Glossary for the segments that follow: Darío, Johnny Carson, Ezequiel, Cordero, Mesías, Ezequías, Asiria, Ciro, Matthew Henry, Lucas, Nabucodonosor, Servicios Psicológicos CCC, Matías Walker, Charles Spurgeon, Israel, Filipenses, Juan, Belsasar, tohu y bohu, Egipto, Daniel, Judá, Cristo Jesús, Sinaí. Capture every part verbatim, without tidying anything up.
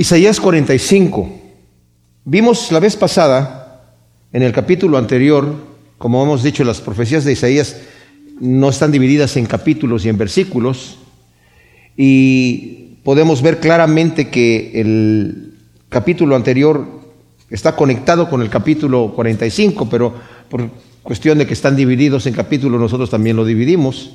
Isaías cuarenta y cinco. Vimos la vez pasada, en el capítulo anterior, como hemos dicho, las profecías de Isaías no están divididas en capítulos y en versículos, y podemos ver claramente que el capítulo anterior está conectado con el capítulo cuarenta y cinco, pero por cuestión de que están divididos en capítulos, nosotros también lo dividimos.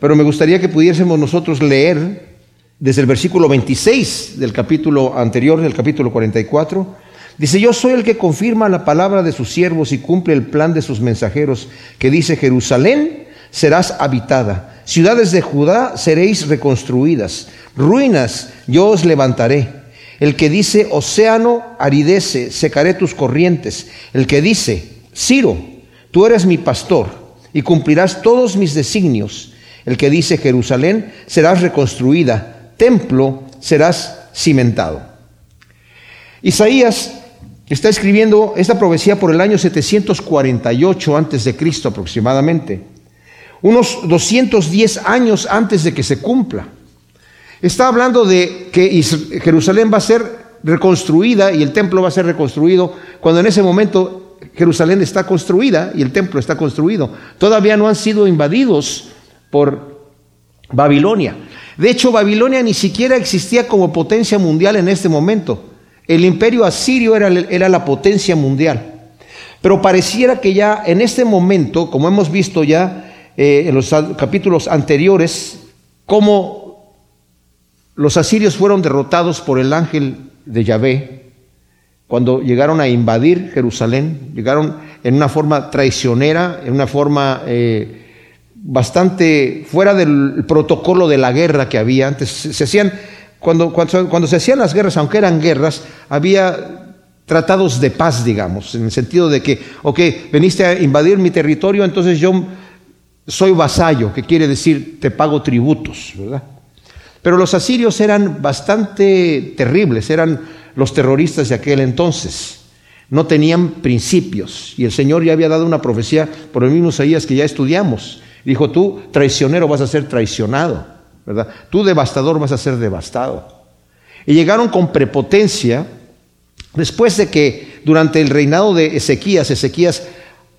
Pero me gustaría que pudiésemos nosotros leer desde el versículo veintiséis del capítulo anterior, del capítulo cuarenta y cuatro, dice: yo soy el que confirma la palabra de sus siervos y cumple el plan de sus mensajeros, que dice: Jerusalén serás habitada, ciudades de Judá seréis reconstruidas, ruinas yo os levantaré. El que dice: océano, aridece, secaré tus corrientes. El que dice: Ciro, tú eres mi pastor y cumplirás todos mis designios. El que dice: Jerusalén serás reconstruida, templo serás cimentado. Isaías está escribiendo esta profecía por el año setecientos cuarenta y ocho antes de Cristo aproximadamente, unos doscientos diez años antes de que se cumpla. Está hablando de que Jerusalén va a ser reconstruida y el templo va a ser reconstruido, cuando en ese momento Jerusalén está construida y el templo está construido. Todavía no han sido invadidos por Babilonia. De hecho, Babilonia ni siquiera existía como potencia mundial en este momento. El imperio asirio era, era la potencia mundial. Pero pareciera que ya en este momento, como hemos visto ya eh, en los capítulos anteriores, cómo los asirios fueron derrotados por el ángel de Yahvé cuando llegaron a invadir Jerusalén, llegaron en una forma traicionera, en una forma... Eh, bastante fuera del protocolo de la guerra que había antes. Se hacían, cuando, cuando, cuando se hacían las guerras, aunque eran guerras, había tratados de paz, digamos, en el sentido de que, ok, veniste a invadir mi territorio, entonces yo soy vasallo, que quiere decir te pago tributos, ¿verdad? Pero los asirios eran bastante terribles, eran los terroristas de aquel entonces. No tenían principios, y el Señor ya había dado una profecía por el mismo Isaías que ya estudiamos. Dijo: tú, traicionero, vas a ser traicionado, ¿verdad? Tú, devastador, vas a ser devastado. Y llegaron con prepotencia, después de que durante el reinado de Ezequías, Ezequías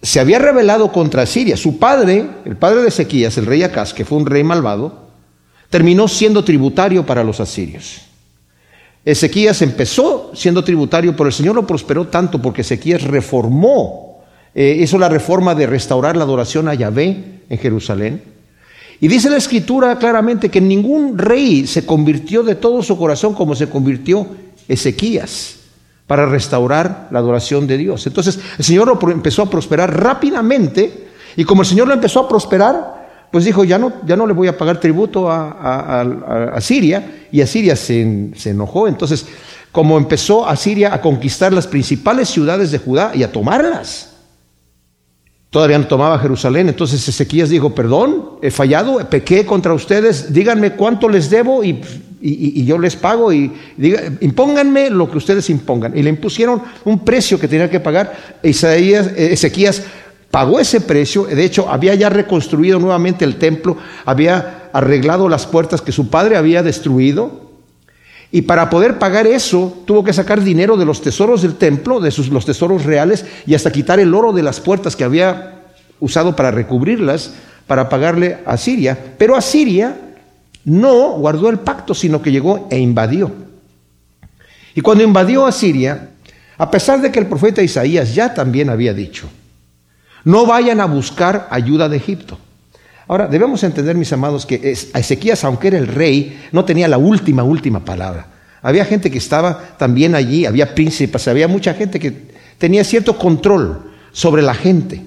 se había rebelado contra Asiria. Su padre, el padre de Ezequías, el rey Acaz, que fue un rey malvado, terminó siendo tributario para los asirios. Ezequías empezó siendo tributario, pero el Señor lo prosperó tanto porque Ezequías reformó, eh, hizo la reforma de restaurar la adoración a Yahvé en Jerusalén. Y dice la Escritura claramente que ningún rey se convirtió de todo su corazón como se convirtió Ezequías para restaurar la adoración de Dios. Entonces el Señor lo empezó a prosperar rápidamente, y como el Señor lo empezó a prosperar, pues dijo: ya no, ya no le voy a pagar tributo a, a, a, a Asiria, y Asiria se, se enojó. Entonces, como empezó Asiria a conquistar las principales ciudades de Judá y a tomarlas, todavía no tomaba Jerusalén. Entonces Ezequías dijo: perdón, he fallado, pequé contra ustedes, díganme cuánto les debo y, y, y yo les pago, y, y diga, impónganme lo que ustedes impongan. Y le impusieron un precio que tenía que pagar. Isaías, Ezequías pagó ese precio. De hecho, había ya reconstruido nuevamente el templo, había arreglado las puertas que su padre había destruido. Y para poder pagar eso, tuvo que sacar dinero de los tesoros del templo, de sus, los tesoros reales, y hasta quitar el oro de las puertas que había usado para recubrirlas, para pagarle a Asiria. Pero Asiria no guardó el pacto, sino que llegó e invadió. Y cuando invadió Asiria, a pesar de que el profeta Isaías ya también había dicho: no vayan a buscar ayuda de Egipto. Ahora, debemos entender, mis amados, que Ezequías, aunque era el rey, no tenía la última, última palabra. Había gente que estaba también allí, había príncipes, había mucha gente que tenía cierto control sobre la gente.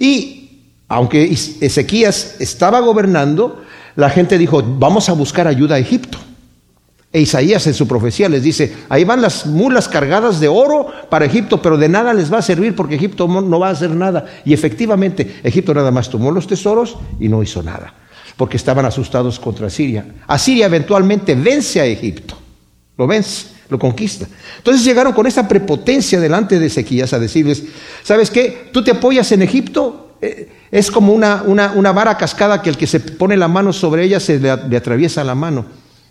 Y aunque Ezequías estaba gobernando, la gente dijo: vamos a buscar ayuda a Egipto. E Isaías en su profecía les dice: ahí van las mulas cargadas de oro para Egipto, pero de nada les va a servir porque Egipto no va a hacer nada. Y efectivamente, Egipto nada más tomó los tesoros y no hizo nada, porque estaban asustados contra Asiria. Asiria eventualmente vence a Egipto, lo vence, lo conquista. Entonces llegaron con esta prepotencia delante de Ezequías a decirles: ¿sabes qué? Tú te apoyas en Egipto. Es como una, una, una vara cascada que el que se pone la mano sobre ella se le, le atraviesa la mano.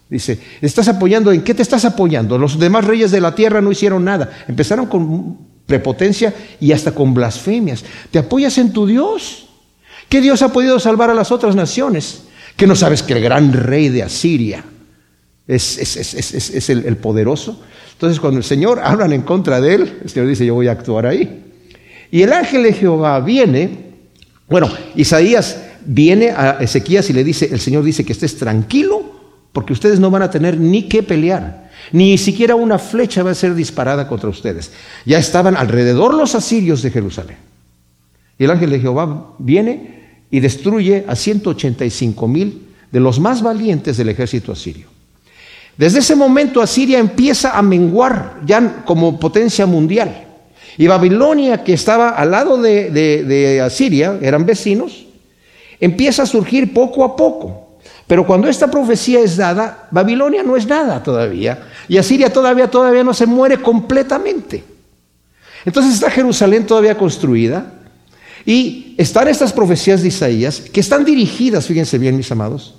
Dice, ¿estás apoyando? ¿En qué te estás apoyando? Los demás reyes de la tierra no hicieron nada. Empezaron con prepotencia y hasta con blasfemias. ¿Te apoyas en tu Dios? ¿Qué Dios ha podido salvar a las otras naciones? ¿Qué no sabes que el gran rey de Asiria es, es, es, es, es, es el, el poderoso? Entonces, cuando el Señor hablan en contra de él, el Señor dice, yo voy a actuar ahí. Y el ángel de Jehová viene, bueno, Isaías viene a Ezequías y le dice, el Señor dice que estés tranquilo, porque ustedes no van a tener ni que pelear, ni siquiera una flecha va a ser disparada contra ustedes. Ya estaban alrededor los asirios de Jerusalén. Y el ángel de Jehová viene y destruye a ciento ochenta y cinco mil de los más valientes del ejército asirio. Desde ese momento Asiria empieza a menguar ya como potencia mundial. Y Babilonia, que estaba al lado de, de, de Asiria, eran vecinos, empieza a surgir poco a poco. Pero cuando esta profecía es dada, Babilonia no es nada todavía. Y Asiria todavía, todavía no se muere completamente. Entonces está Jerusalén todavía construida. Y están estas profecías de Isaías que están dirigidas, fíjense bien, mis amados,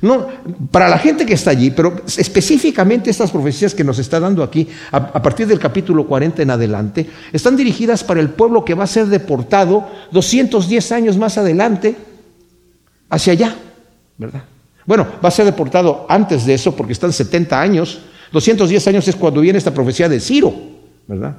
no, para la gente que está allí, pero específicamente estas profecías que nos está dando aquí, a, a partir del capítulo cuarenta en adelante, están dirigidas para el pueblo que va a ser deportado doscientos diez años más adelante hacia allá, ¿verdad? Bueno, va a ser deportado antes de eso porque están setenta años, doscientos diez años es cuando viene esta profecía de Ciro, ¿verdad?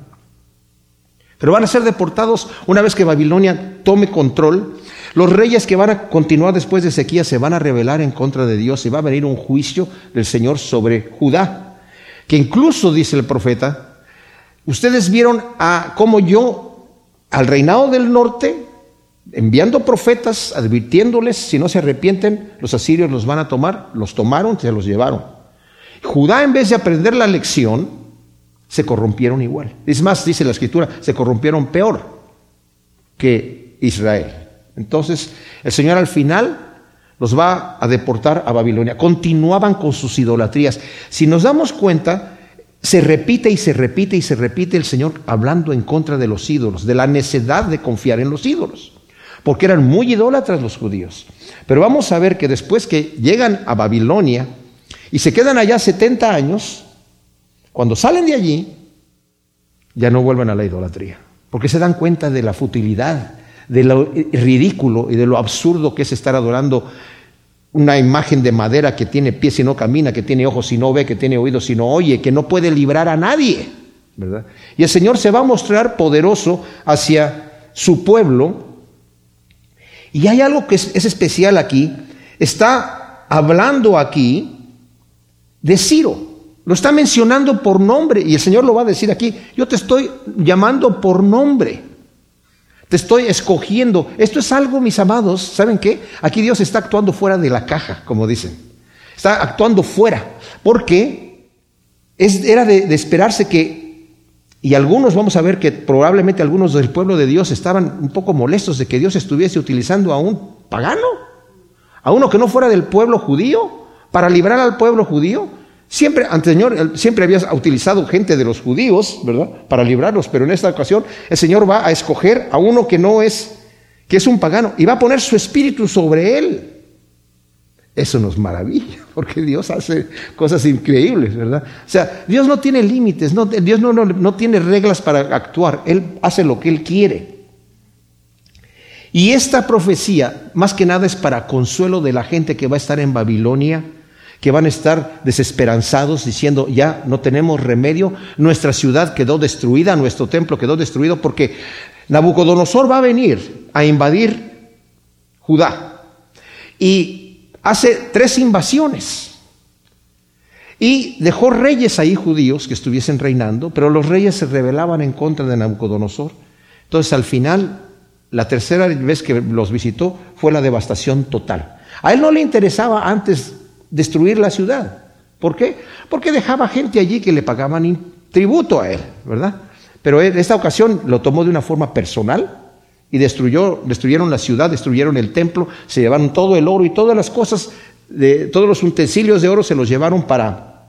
Pero van a ser deportados una vez que Babilonia tome control. Los reyes que van a continuar después de Ezequías se van a rebelar en contra de Dios y va a venir un juicio del Señor sobre Judá. Que incluso, dice el profeta, ustedes vieron a cómo yo, al reinado del norte, enviando profetas, advirtiéndoles, si no se arrepienten, los asirios los van a tomar. Los tomaron, se los llevaron. Judá, en vez de aprender la lección, se corrompieron igual. Es más, dice la Escritura, se corrompieron peor que Israel. Entonces, el Señor al final los va a deportar a Babilonia. Continuaban con sus idolatrías. Si nos damos cuenta, se repite y se repite y se repite el Señor hablando en contra de los ídolos, de la necesidad de confiar en los ídolos, porque eran muy idólatras los judíos. Pero vamos a ver que después que llegan a Babilonia y se quedan allá setenta años, cuando salen de allí, ya no vuelven a la idolatría, porque se dan cuenta de la futilidad, de lo ridículo y de lo absurdo que es estar adorando una imagen de madera que tiene pies y no camina, que tiene ojos y no ve, que tiene oídos y no oye, que no puede librar a nadie, ¿verdad? Y el Señor se va a mostrar poderoso hacia su pueblo. Y hay algo que es, es especial aquí. Está hablando aquí de Ciro. Lo está mencionando por nombre y el Señor lo va a decir aquí. Yo te estoy llamando por nombre. Te estoy escogiendo. Esto es algo, mis amados, ¿saben qué? Aquí Dios está actuando fuera de la caja, como dicen. Está actuando fuera. Porque es, era de, de esperarse que, y algunos vamos a ver que probablemente algunos del pueblo de Dios estaban un poco molestos de que Dios estuviese utilizando a un pagano, a uno que no fuera del pueblo judío, para librar al pueblo judío. Siempre, ante el Señor, siempre había utilizado gente de los judíos, ¿verdad?, para librarlos, pero en esta ocasión el Señor va a escoger a uno que no es, que es un pagano, y va a poner su espíritu sobre él. Eso nos maravilla, porque Dios hace cosas increíbles, ¿verdad? O sea, Dios no tiene límites, no, Dios no, no, no tiene reglas para actuar, Él hace lo que Él quiere. Y esta profecía, más que nada, es para consuelo de la gente que va a estar en Babilonia, que van a estar desesperanzados diciendo, ya no tenemos remedio, nuestra ciudad quedó destruida, nuestro templo quedó destruido, porque Nabucodonosor va a venir a invadir Judá y hace tres invasiones y dejó reyes ahí judíos que estuviesen reinando, pero los reyes se rebelaban en contra de Nabucodonosor. Entonces al final, la tercera vez que los visitó fue la devastación total. A él no le interesaba antes destruir la ciudad. ¿Por qué? Porque dejaba gente allí que le pagaban tributo a él, ¿verdad? Pero en esta ocasión lo tomó de una forma personal y destruyó, destruyeron la ciudad, destruyeron el templo, se llevaron todo el oro y todas las cosas, de, todos los utensilios de oro se los llevaron para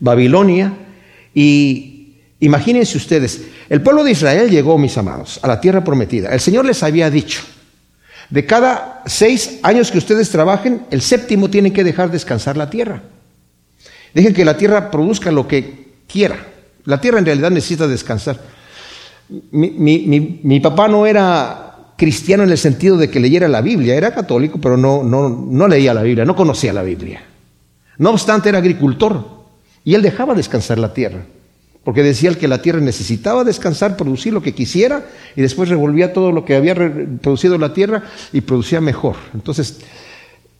Babilonia. Y imagínense ustedes, el pueblo de Israel llegó, mis amados, a la tierra prometida. El Señor les había dicho, de cada seis años que ustedes trabajen, el séptimo tienen que dejar descansar la tierra. Dejen que la tierra produzca lo que quiera. La tierra en realidad necesita descansar. Mi, mi, mi, mi papá no era cristiano en el sentido de que leyera la Biblia. Era católico, pero no, no, no leía la Biblia, no conocía la Biblia. No obstante, era agricultor. Y él dejaba descansar la tierra. Porque decía que la tierra necesitaba descansar, producir lo que quisiera, y después revolvía todo lo que había producido la tierra y producía mejor. Entonces,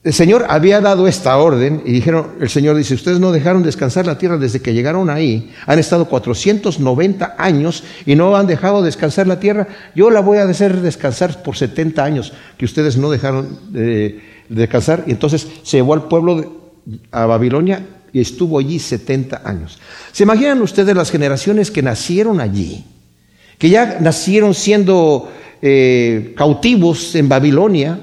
el Señor había dado esta orden y dijeron, el Señor dice, ustedes no dejaron descansar la tierra desde que llegaron ahí, han estado cuatrocientos noventa años y no han dejado descansar la tierra, yo la voy a hacer descansar por setenta años que ustedes no dejaron eh, descansar. Y entonces se llevó al pueblo de, a Babilonia y estuvo allí setenta años. ¿Se imaginan ustedes las generaciones que nacieron allí, que ya nacieron siendo eh, cautivos en Babilonia,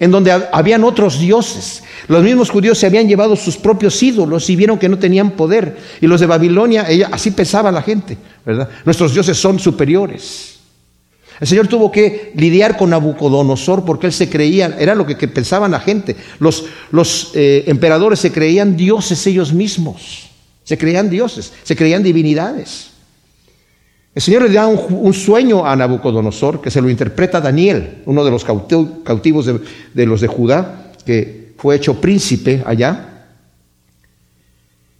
en donde habían otros dioses? Los mismos judíos se habían llevado sus propios ídolos y vieron que no tenían poder. Y los de Babilonia, ella, así pensaba la gente, ¿verdad? Nuestros dioses son superiores. El Señor tuvo que lidiar con Nabucodonosor porque él se creía, era lo que, que pensaban la gente. Los, los eh, emperadores se creían dioses ellos mismos, se creían dioses, se creían divinidades. El Señor le da un, un sueño a Nabucodonosor, que se lo interpreta a Daniel, uno de los cautivos de, de los de Judá, que fue hecho príncipe allá.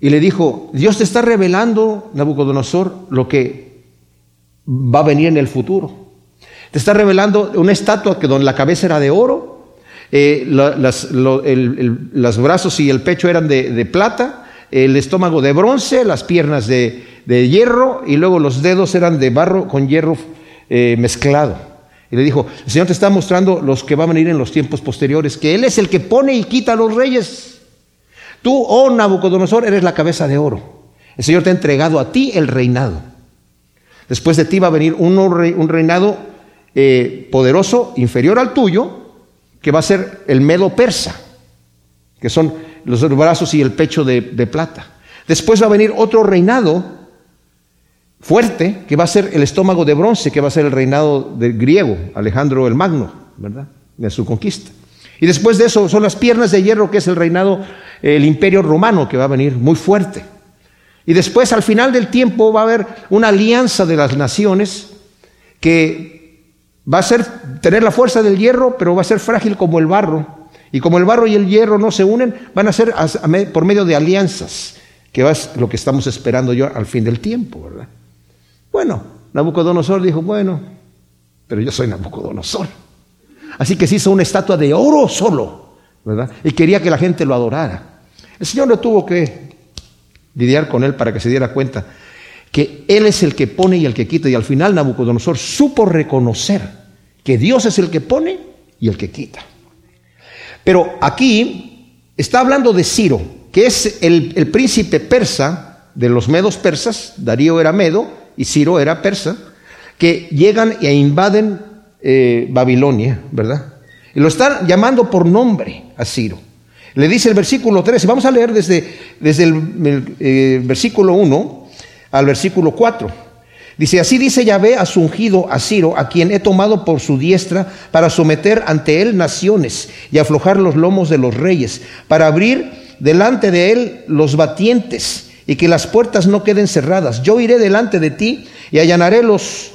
Y le dijo, Dios te está revelando, Nabucodonosor, lo que va a venir en el futuro. Te está revelando una estatua que donde la cabeza era de oro, eh, la, las, lo, el, el, los brazos y el pecho eran de, de plata, el estómago de bronce, las piernas de de hierro, y luego los dedos eran de barro con hierro eh, mezclado. Y le dijo, el Señor te está mostrando los que van a venir en los tiempos posteriores, que Él es el que pone y quita a los reyes. Tú, oh Nabucodonosor, eres la cabeza de oro. El Señor te ha entregado a ti el reinado. Después de ti va a venir un, un reinado eh, poderoso, inferior al tuyo, que va a ser el Medo Persa, que son los brazos y el pecho de, de plata. Después va a venir otro reinado fuerte, que va a ser el estómago de bronce, que va a ser el reinado del griego, Alejandro el Magno, ¿verdad?, de su conquista. Y después de eso son las piernas de hierro, que es el reinado, el imperio romano, que va a venir muy fuerte. Y después, al final del tiempo, va a haber una alianza de las naciones que va a ser, tener la fuerza del hierro, pero va a ser frágil como el barro. Y como el barro y el hierro no se unen, van a ser por medio de alianzas, que es lo que estamos esperando yo al fin del tiempo, ¿verdad? Bueno, Nabucodonosor dijo, bueno, pero yo soy Nabucodonosor. Así que se hizo una estatua de oro solo, ¿verdad? Y quería que la gente lo adorara. El Señor no tuvo que lidiar con él para que se diera cuenta que Él es el que pone y el que quita. Y al final Nabucodonosor supo reconocer que Dios es el que pone y el que quita. Pero aquí está hablando de Ciro, que es el, el príncipe persa de los medos persas. Darío era medo y Ciro era persa, que llegan e invaden eh, Babilonia, ¿verdad? Y lo están llamando por nombre a Ciro. Le dice el versículo trece, vamos a leer desde, desde el, el eh, versículo uno al versículo cuatro. Dice, así dice Yahvé a su ungido, a Ciro, a quien he tomado por su diestra para someter ante él naciones y aflojar los lomos de los reyes, para abrir delante de él los batientes, y que las puertas no queden cerradas. Yo iré delante de ti y allanaré los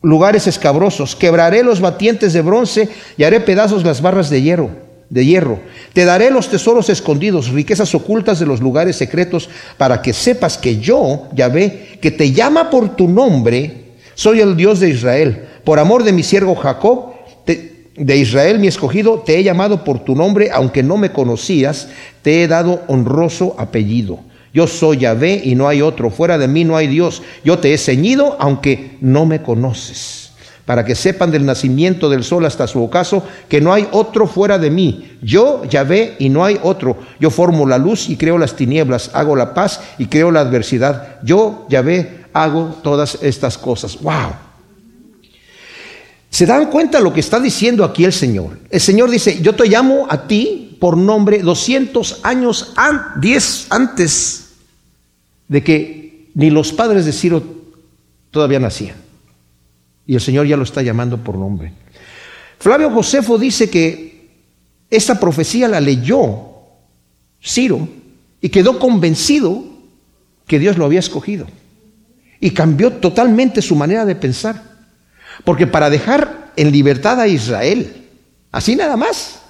lugares escabrosos, quebraré los batientes de bronce y haré pedazos las barras de hierro, de hierro. Te daré los tesoros escondidos, riquezas ocultas de los lugares secretos, para que sepas que yo, Yahvé, que te llama por tu nombre, soy el Dios de Israel. Por amor de mi siervo Jacob, te de Israel, mi escogido, te he llamado por tu nombre, aunque no me conocías, te he dado honroso apellido. Yo soy Yahvé y no hay otro, fuera de mí no hay Dios. Yo te he ceñido aunque no me conoces, para que sepan del nacimiento del sol hasta su ocaso que no hay otro fuera de mí. Yo, Yahvé, y no hay otro. Yo formo la luz y creo las tinieblas, hago la paz y creo la adversidad. Yo, Yahvé, hago todas estas cosas. ¡Wow! ¿Se dan cuenta lo que está diciendo aquí el Señor? El Señor dice, yo te llamo a ti por nombre doscientos años an- diez antes de que ni los padres de Ciro todavía nacían. Y el Señor ya lo está llamando por nombre. Flavio Josefo dice que esta profecía la leyó Ciro y quedó convencido que Dios lo había escogido. Y cambió totalmente su manera de pensar. Porque para dejar en libertad a Israel, así nada más,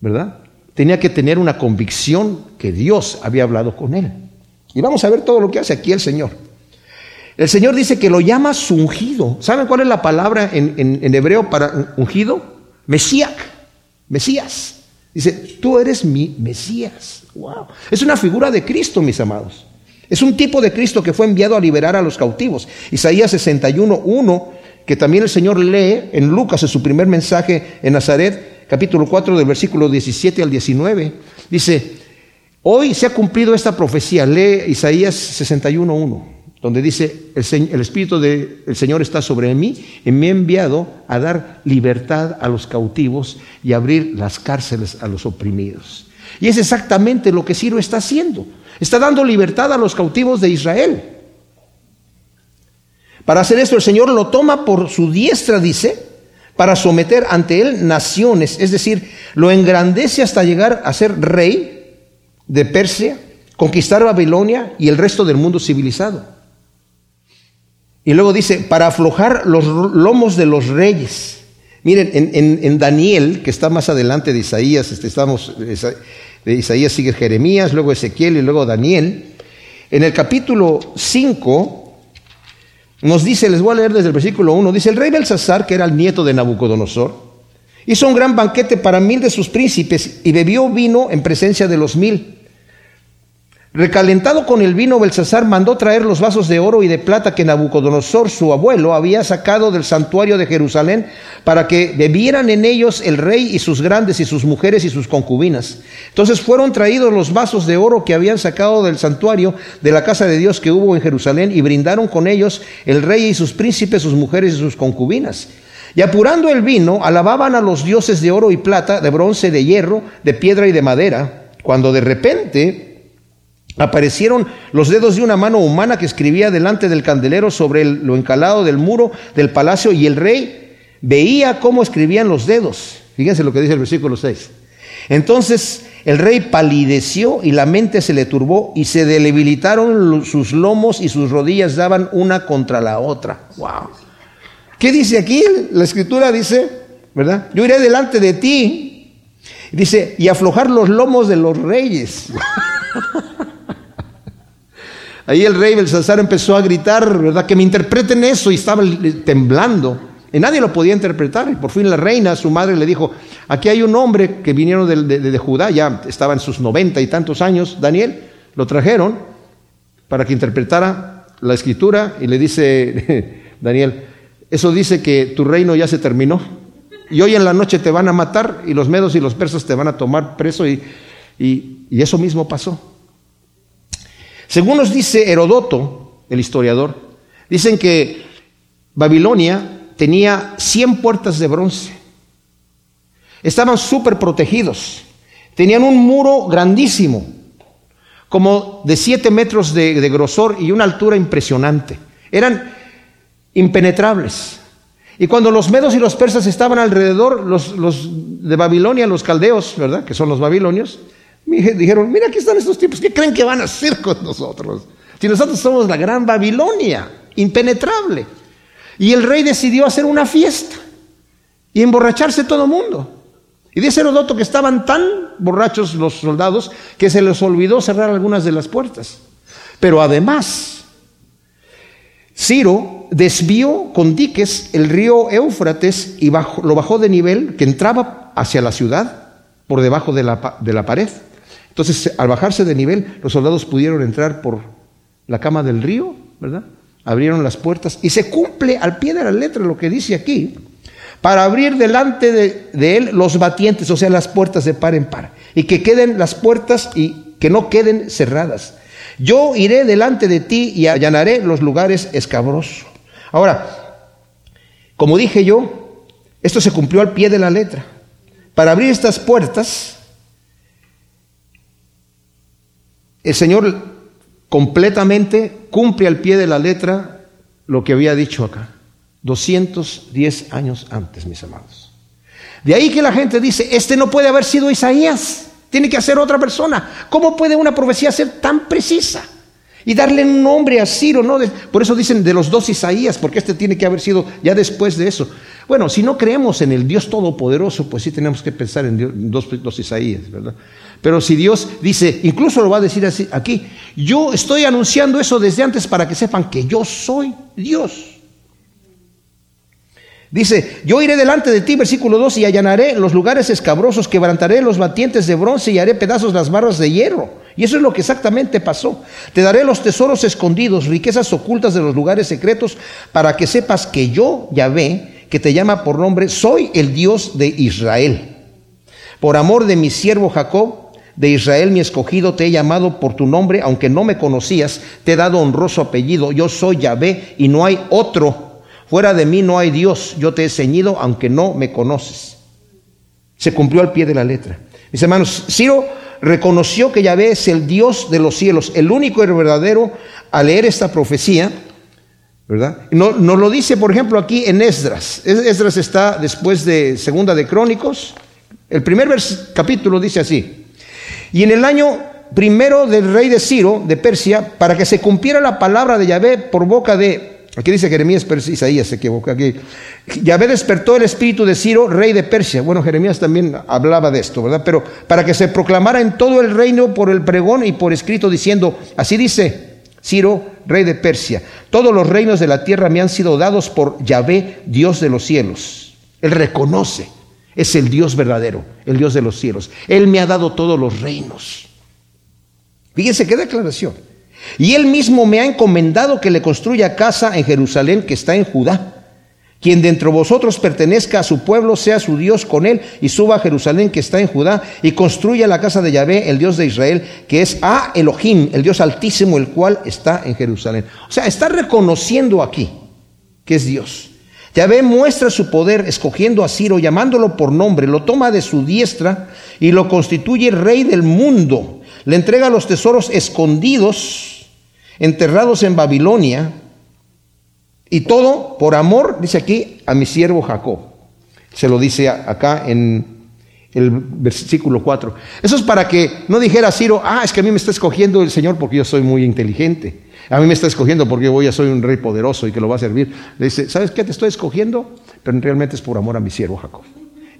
¿verdad?, tenía que tener una convicción que Dios había hablado con él. Y vamos a ver todo lo que hace aquí el Señor. El Señor dice que lo llama su ungido. ¿Saben cuál es la palabra en, en, en hebreo para ungido? Mesías. Mesías. Dice, tú eres mi Mesías. Wow. Es una figura de Cristo, mis amados. Es un tipo de Cristo que fue enviado a liberar a los cautivos. Isaías sesenta y uno uno, que también el Señor lee en Lucas en su primer mensaje en Nazaret, capítulo cuatro, del versículo diecisiete al diecinueve. Dice, hoy se ha cumplido esta profecía. Lee Isaías sesenta y uno uno, donde dice, el, el Espíritu del Señor está sobre mí y me ha enviado a dar libertad a los cautivos y abrir las cárceles a los oprimidos. Y es exactamente lo que Ciro está haciendo. Está dando libertad a los cautivos de Israel. Para hacer esto, el Señor lo toma por su diestra, dice, para someter ante él naciones. Es decir, lo engrandece hasta llegar a ser rey de Persia, conquistar Babilonia y el resto del mundo civilizado. Y luego dice, para aflojar los lomos de los reyes. Miren, en, en, en Daniel, que está más adelante de Isaías, este, estamos... Esa, de Isaías sigue Jeremías, luego Ezequiel y luego Daniel. En el capítulo cinco nos dice, les voy a leer desde el versículo uno, dice, el rey Belsasar, que era el nieto de Nabucodonosor, hizo un gran banquete para mil de sus príncipes y bebió vino en presencia de los mil. Recalentado con el vino, Belsasar mandó traer los vasos de oro y de plata que Nabucodonosor, su abuelo, había sacado del santuario de Jerusalén para que bebieran en ellos el rey y sus grandes y sus mujeres y sus concubinas. Entonces fueron traídos los vasos de oro que habían sacado del santuario de la casa de Dios que hubo en Jerusalén y brindaron con ellos el rey y sus príncipes, sus mujeres y sus concubinas. Y apurando el vino, alababan a los dioses de oro y plata, de bronce, de hierro, de piedra y de madera, cuando de repente aparecieron los dedos de una mano humana que escribía delante del candelero sobre el, lo encalado del muro del palacio, y el rey veía cómo escribían los dedos. Fíjense lo que dice el versículo seis. Entonces el rey palideció y la mente se le turbó y se debilitaron sus lomos y sus rodillas daban una contra la otra. Wow. ¿Qué dice aquí? La escritura dice, ¿verdad? Yo iré delante de ti, dice, y aflojar los lomos de los reyes. Ahí el rey Belsasar empezó a gritar, ¿verdad?, que me interpreten eso, y estaba temblando. Y nadie lo podía interpretar. Y por fin la reina, su madre, le dijo, aquí hay un hombre que vinieron de, de, de Judá, ya estaba en sus noventa y tantos años, Daniel, lo trajeron para que interpretara la escritura. Y le dice, Daniel, eso dice que tu reino ya se terminó. Y hoy en la noche te van a matar y los medos y los persas te van a tomar preso. Y, y, y eso mismo pasó. Según nos dice Herodoto, el historiador, dicen que Babilonia tenía cien puertas de bronce. Estaban súper protegidos. Tenían un muro grandísimo, como de siete metros de, de grosor y una altura impresionante. Eran impenetrables. Y cuando los medos y los persas estaban alrededor, los, los de Babilonia, los caldeos, ¿verdad?, que son los babilonios, dijeron, mira, aquí están estos tipos, ¿qué creen que van a hacer con nosotros? Si nosotros somos la gran Babilonia, impenetrable. Y el rey decidió hacer una fiesta y emborracharse todo el mundo. Y dice Herodoto que estaban tan borrachos los soldados que se les olvidó cerrar algunas de las puertas. Pero además, Ciro desvió con diques el río Éufrates y bajó, lo bajó de nivel, que entraba hacia la ciudad por debajo de la, de la pared. Entonces, al bajarse de nivel, los soldados pudieron entrar por la cama del río, ¿verdad? Abrieron las puertas y se cumple al pie de la letra lo que dice aquí, para abrir delante de, de él los batientes, o sea, las puertas de par en par, y que queden las puertas y que no queden cerradas. Yo iré delante de ti y allanaré los lugares escabrosos. Ahora, como dije yo, esto se cumplió al pie de la letra. Para abrir estas puertas, el Señor completamente cumple al pie de la letra lo que había dicho acá, doscientos diez años antes, mis amados. De ahí que la gente dice, este no puede haber sido Isaías, tiene que hacer otra persona. ¿Cómo puede una profecía ser tan precisa? Y darle un nombre a Ciro, ¿no? De, por eso dicen de los dos Isaías, porque este tiene que haber sido ya después de eso. Bueno, si no creemos en el Dios Todopoderoso, pues sí tenemos que pensar en Dios, dos, dos Isaías, ¿verdad? Pero si Dios dice, incluso lo va a decir así aquí, yo estoy anunciando eso desde antes para que sepan que yo soy Dios. Dice, yo iré delante de ti, versículo dos, y allanaré los lugares escabrosos, quebrantaré los batientes de bronce y haré pedazos las barras de hierro. Y eso es lo que exactamente pasó. Te daré los tesoros escondidos, riquezas ocultas de los lugares secretos, para que sepas que yo, Yahvé, que te llama por nombre, soy el Dios de Israel. Por amor de mi siervo Jacob, de Israel mi escogido, te he llamado por tu nombre, aunque no me conocías, te he dado honroso apellido. Yo soy Yahvé y no hay otro. Fuera de mí no hay Dios. Yo te he ceñido, aunque no me conoces. Se cumplió al pie de la letra. Mis hermanos, Ciro reconoció que Yahvé es el Dios de los cielos, el único y el verdadero. Al leer esta profecía, ¿verdad? Nos no lo dice, por ejemplo, aquí en Esdras. Esdras está después de Segunda de Crónicos. El primer vers, capítulo dice así: y en el año primero del rey de Ciro, de Persia, para que se cumpliera la palabra de Yahvé por boca de... Aquí dice Jeremías, pero Isaías se equivoca aquí. Yahvé despertó el espíritu de Ciro, rey de Persia. Bueno, Jeremías también hablaba de esto, ¿verdad? Pero para que se proclamara en todo el reino por el pregón y por escrito, diciendo, así dice Ciro, rey de Persia: todos los reinos de la tierra me han sido dados por Yahvé, Dios de los cielos. Él reconoce, es el Dios verdadero, el Dios de los cielos. Él me ha dado todos los reinos. Fíjense qué declaración. Y él mismo me ha encomendado que le construya casa en Jerusalén, que está en Judá. Quien de entre vosotros pertenezca a su pueblo, sea su Dios con él, y suba a Jerusalén, que está en Judá, y construya la casa de Yahvé, el Dios de Israel, que es a Elohim, el Dios altísimo, el cual está en Jerusalén. O sea, está reconociendo aquí que es Dios. Yahvé muestra su poder escogiendo a Ciro, llamándolo por nombre, lo toma de su diestra y lo constituye rey del mundo. Le entrega los tesoros escondidos, enterrados en Babilonia, y todo por amor, dice aquí, a mi siervo Jacob. Se lo dice acá en el versículo cuatro. Eso es para que no dijera Ciro, ah, es que a mí me está escogiendo el Señor porque yo soy muy inteligente. A mí me está escogiendo porque yo ya soy un rey poderoso y que lo va a servir. Le dice, ¿sabes qué? Te estoy escogiendo, pero realmente es por amor a mi siervo Jacob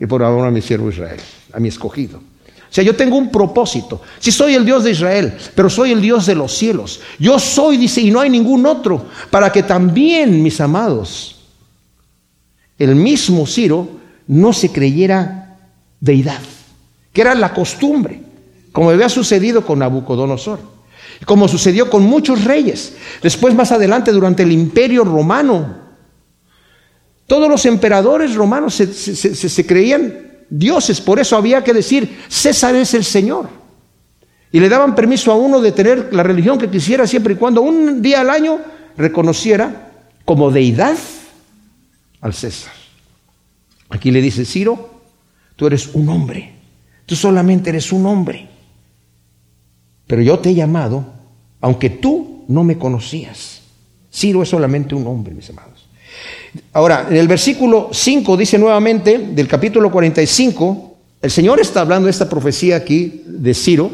y por amor a mi siervo Israel, a mi escogido. O sea, yo tengo un propósito. Sí soy el Dios de Israel, pero soy el Dios de los cielos. Yo soy, dice, y no hay ningún otro. Para que también, mis amados, el mismo Ciro no se creyera deidad, que era la costumbre, como había sucedido con Nabucodonosor, como sucedió con muchos reyes. Después, más adelante, durante el Imperio Romano, todos los emperadores romanos se, se, se, se creían dioses, por eso había que decir César es el Señor, y le daban permiso a uno de tener la religión que quisiera siempre y cuando un día al año reconociera como deidad al César. Aquí le dice Ciro, tú eres un hombre, tú solamente eres un hombre, pero yo te he llamado aunque tú no me conocías. Ciro es solamente un hombre, mis amados. Ahora, en el versículo cinco dice nuevamente, del capítulo cuarenta y cinco, el Señor está hablando de esta profecía aquí de Ciro,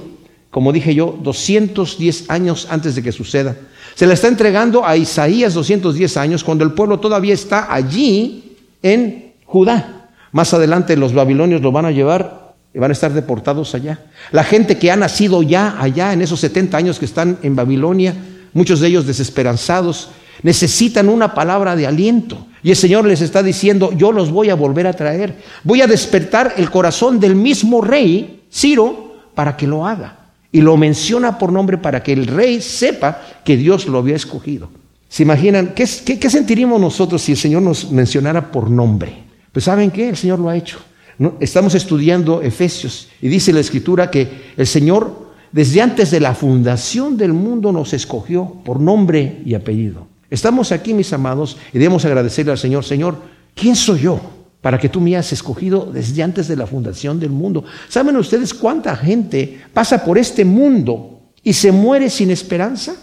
como dije yo, doscientos diez años antes de que suceda. Se la está entregando a Isaías doscientos diez años, cuando el pueblo todavía está allí en Judá. Más adelante los babilonios lo van a llevar y van a estar deportados allá. La gente que ha nacido ya allá, en esos setenta años que están en Babilonia, muchos de ellos desesperanzados, necesitan una palabra de aliento, y el Señor les está diciendo, yo los voy a volver a traer, voy a despertar el corazón del mismo rey Ciro para que lo haga, y lo menciona por nombre para que el rey sepa que Dios lo había escogido. ¿Se imaginan qué, qué, qué sentiríamos nosotros si el Señor nos mencionara por nombre? Pues ¿saben qué? El Señor lo ha hecho. ¿No? Estamos estudiando Efesios y dice la Escritura que el Señor desde antes de la fundación del mundo nos escogió por nombre y apellido. Estamos aquí, mis amados, y debemos agradecerle al Señor. Señor, ¿quién soy yo para que tú me has escogido desde antes de la fundación del mundo? ¿Saben ustedes cuánta gente pasa por este mundo y se muere sin esperanza?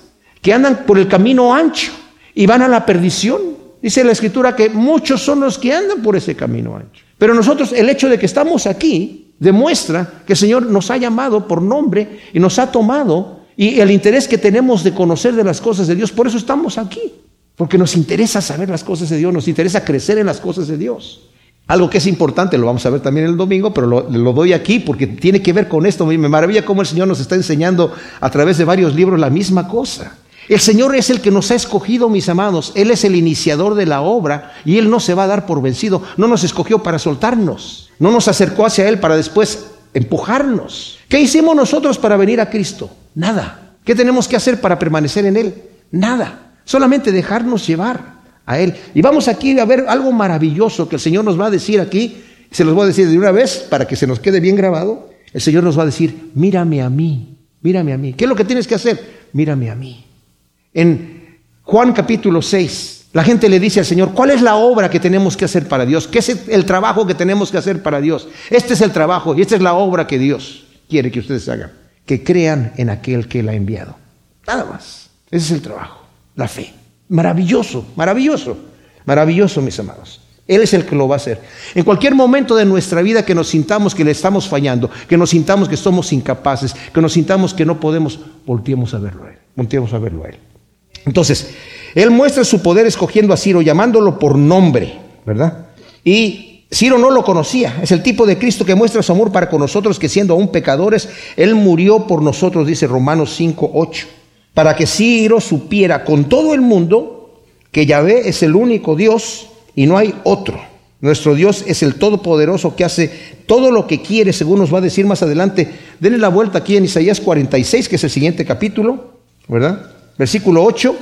Que andan por el camino ancho y van a la perdición. Dice la Escritura que muchos son los que andan por ese camino ancho. Pero nosotros, el hecho de que estamos aquí, demuestra que el Señor nos ha llamado por nombre y nos ha tomado, y el interés que tenemos de conocer de las cosas de Dios. Por eso estamos aquí, porque nos interesa saber las cosas de Dios, nos interesa crecer en las cosas de Dios. Algo que es importante, lo vamos a ver también el domingo, pero lo, lo doy aquí porque tiene que ver con esto. Me maravilla cómo el Señor nos está enseñando a través de varios libros la misma cosa. El Señor es el que nos ha escogido, mis amados. Él es el iniciador de la obra y Él no se va a dar por vencido. No nos escogió para soltarnos. No nos acercó hacia Él para después empujarnos. ¿Qué hicimos nosotros para venir a Cristo? Nada. ¿Qué tenemos que hacer para permanecer en Él? Nada. Solamente dejarnos llevar a Él. Y vamos aquí a ver algo maravilloso que el Señor nos va a decir aquí. Se los voy a decir de una vez para que se nos quede bien grabado. El Señor nos va a decir: mírame a mí, mírame a mí. ¿Qué es lo que tienes que hacer? Mírame a mí. En Juan capítulo seis, la gente le dice al Señor: ¿cuál es la obra que tenemos que hacer para Dios? ¿Qué es el trabajo que tenemos que hacer para Dios? Este es el trabajo y esta es la obra que Dios quiere que ustedes hagan. Que crean en aquel que la ha enviado. Nada más. Ese es el trabajo, la fe. Maravilloso, maravilloso, maravilloso, mis amados. Él es el que lo va a hacer. En cualquier momento de nuestra vida que nos sintamos que le estamos fallando, que nos sintamos que somos incapaces, que nos sintamos que no podemos, volteemos a verlo a Él, volteemos a verlo a Él. Entonces, Él muestra su poder escogiendo a Ciro, llamándolo por nombre, ¿verdad? Y Ciro no lo conocía. Es el tipo de Cristo que muestra su amor para con nosotros, que siendo aún pecadores, Él murió por nosotros, dice Romanos cinco ocho. Para que Ciro supiera con todo el mundo que Yahvé es el único Dios y no hay otro. Nuestro Dios es el Todopoderoso que hace todo lo que quiere, según nos va a decir más adelante. Denle la vuelta aquí en Isaías cuarenta y seis, que es el siguiente capítulo, ¿verdad? Versículo ocho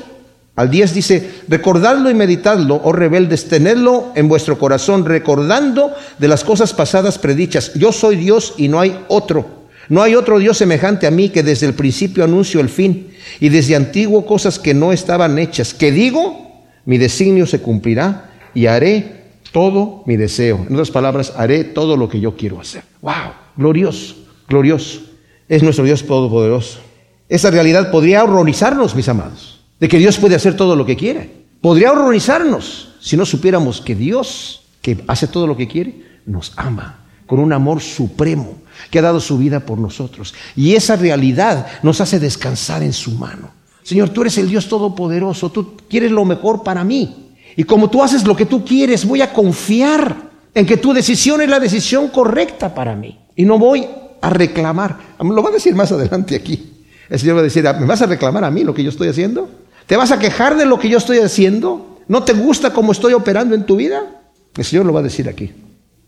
al diez dice: recordadlo y meditadlo, oh rebeldes, tenedlo en vuestro corazón, recordando de las cosas pasadas predichas. Yo soy Dios y no hay otro. No hay otro Dios semejante a mí, que desde el principio anuncio el fin, y desde antiguo cosas que no estaban hechas. Que digo, mi designio se cumplirá y haré todo mi deseo. En otras palabras, haré todo lo que yo quiero hacer. ¡Wow! Glorioso, glorioso. Es nuestro Dios Todopoderoso. Esta realidad podría horrorizarnos, mis amados, de que Dios puede hacer todo lo que quiere. Podría horrorizarnos si no supiéramos que Dios, que hace todo lo que quiere, nos ama con un amor supremo, que ha dado su vida por nosotros. Y esa realidad nos hace descansar en su mano. Señor, tú eres el Dios Todopoderoso, tú quieres lo mejor para mí. Y como tú haces lo que tú quieres, voy a confiar en que tu decisión es la decisión correcta para mí. Y no voy a reclamar. Lo va a decir más adelante aquí. El Señor va a decir: ¿me vas a reclamar a mí lo que yo estoy haciendo? ¿Te vas a quejar de lo que yo estoy haciendo? ¿No te gusta cómo estoy operando en tu vida? El Señor lo va a decir aquí.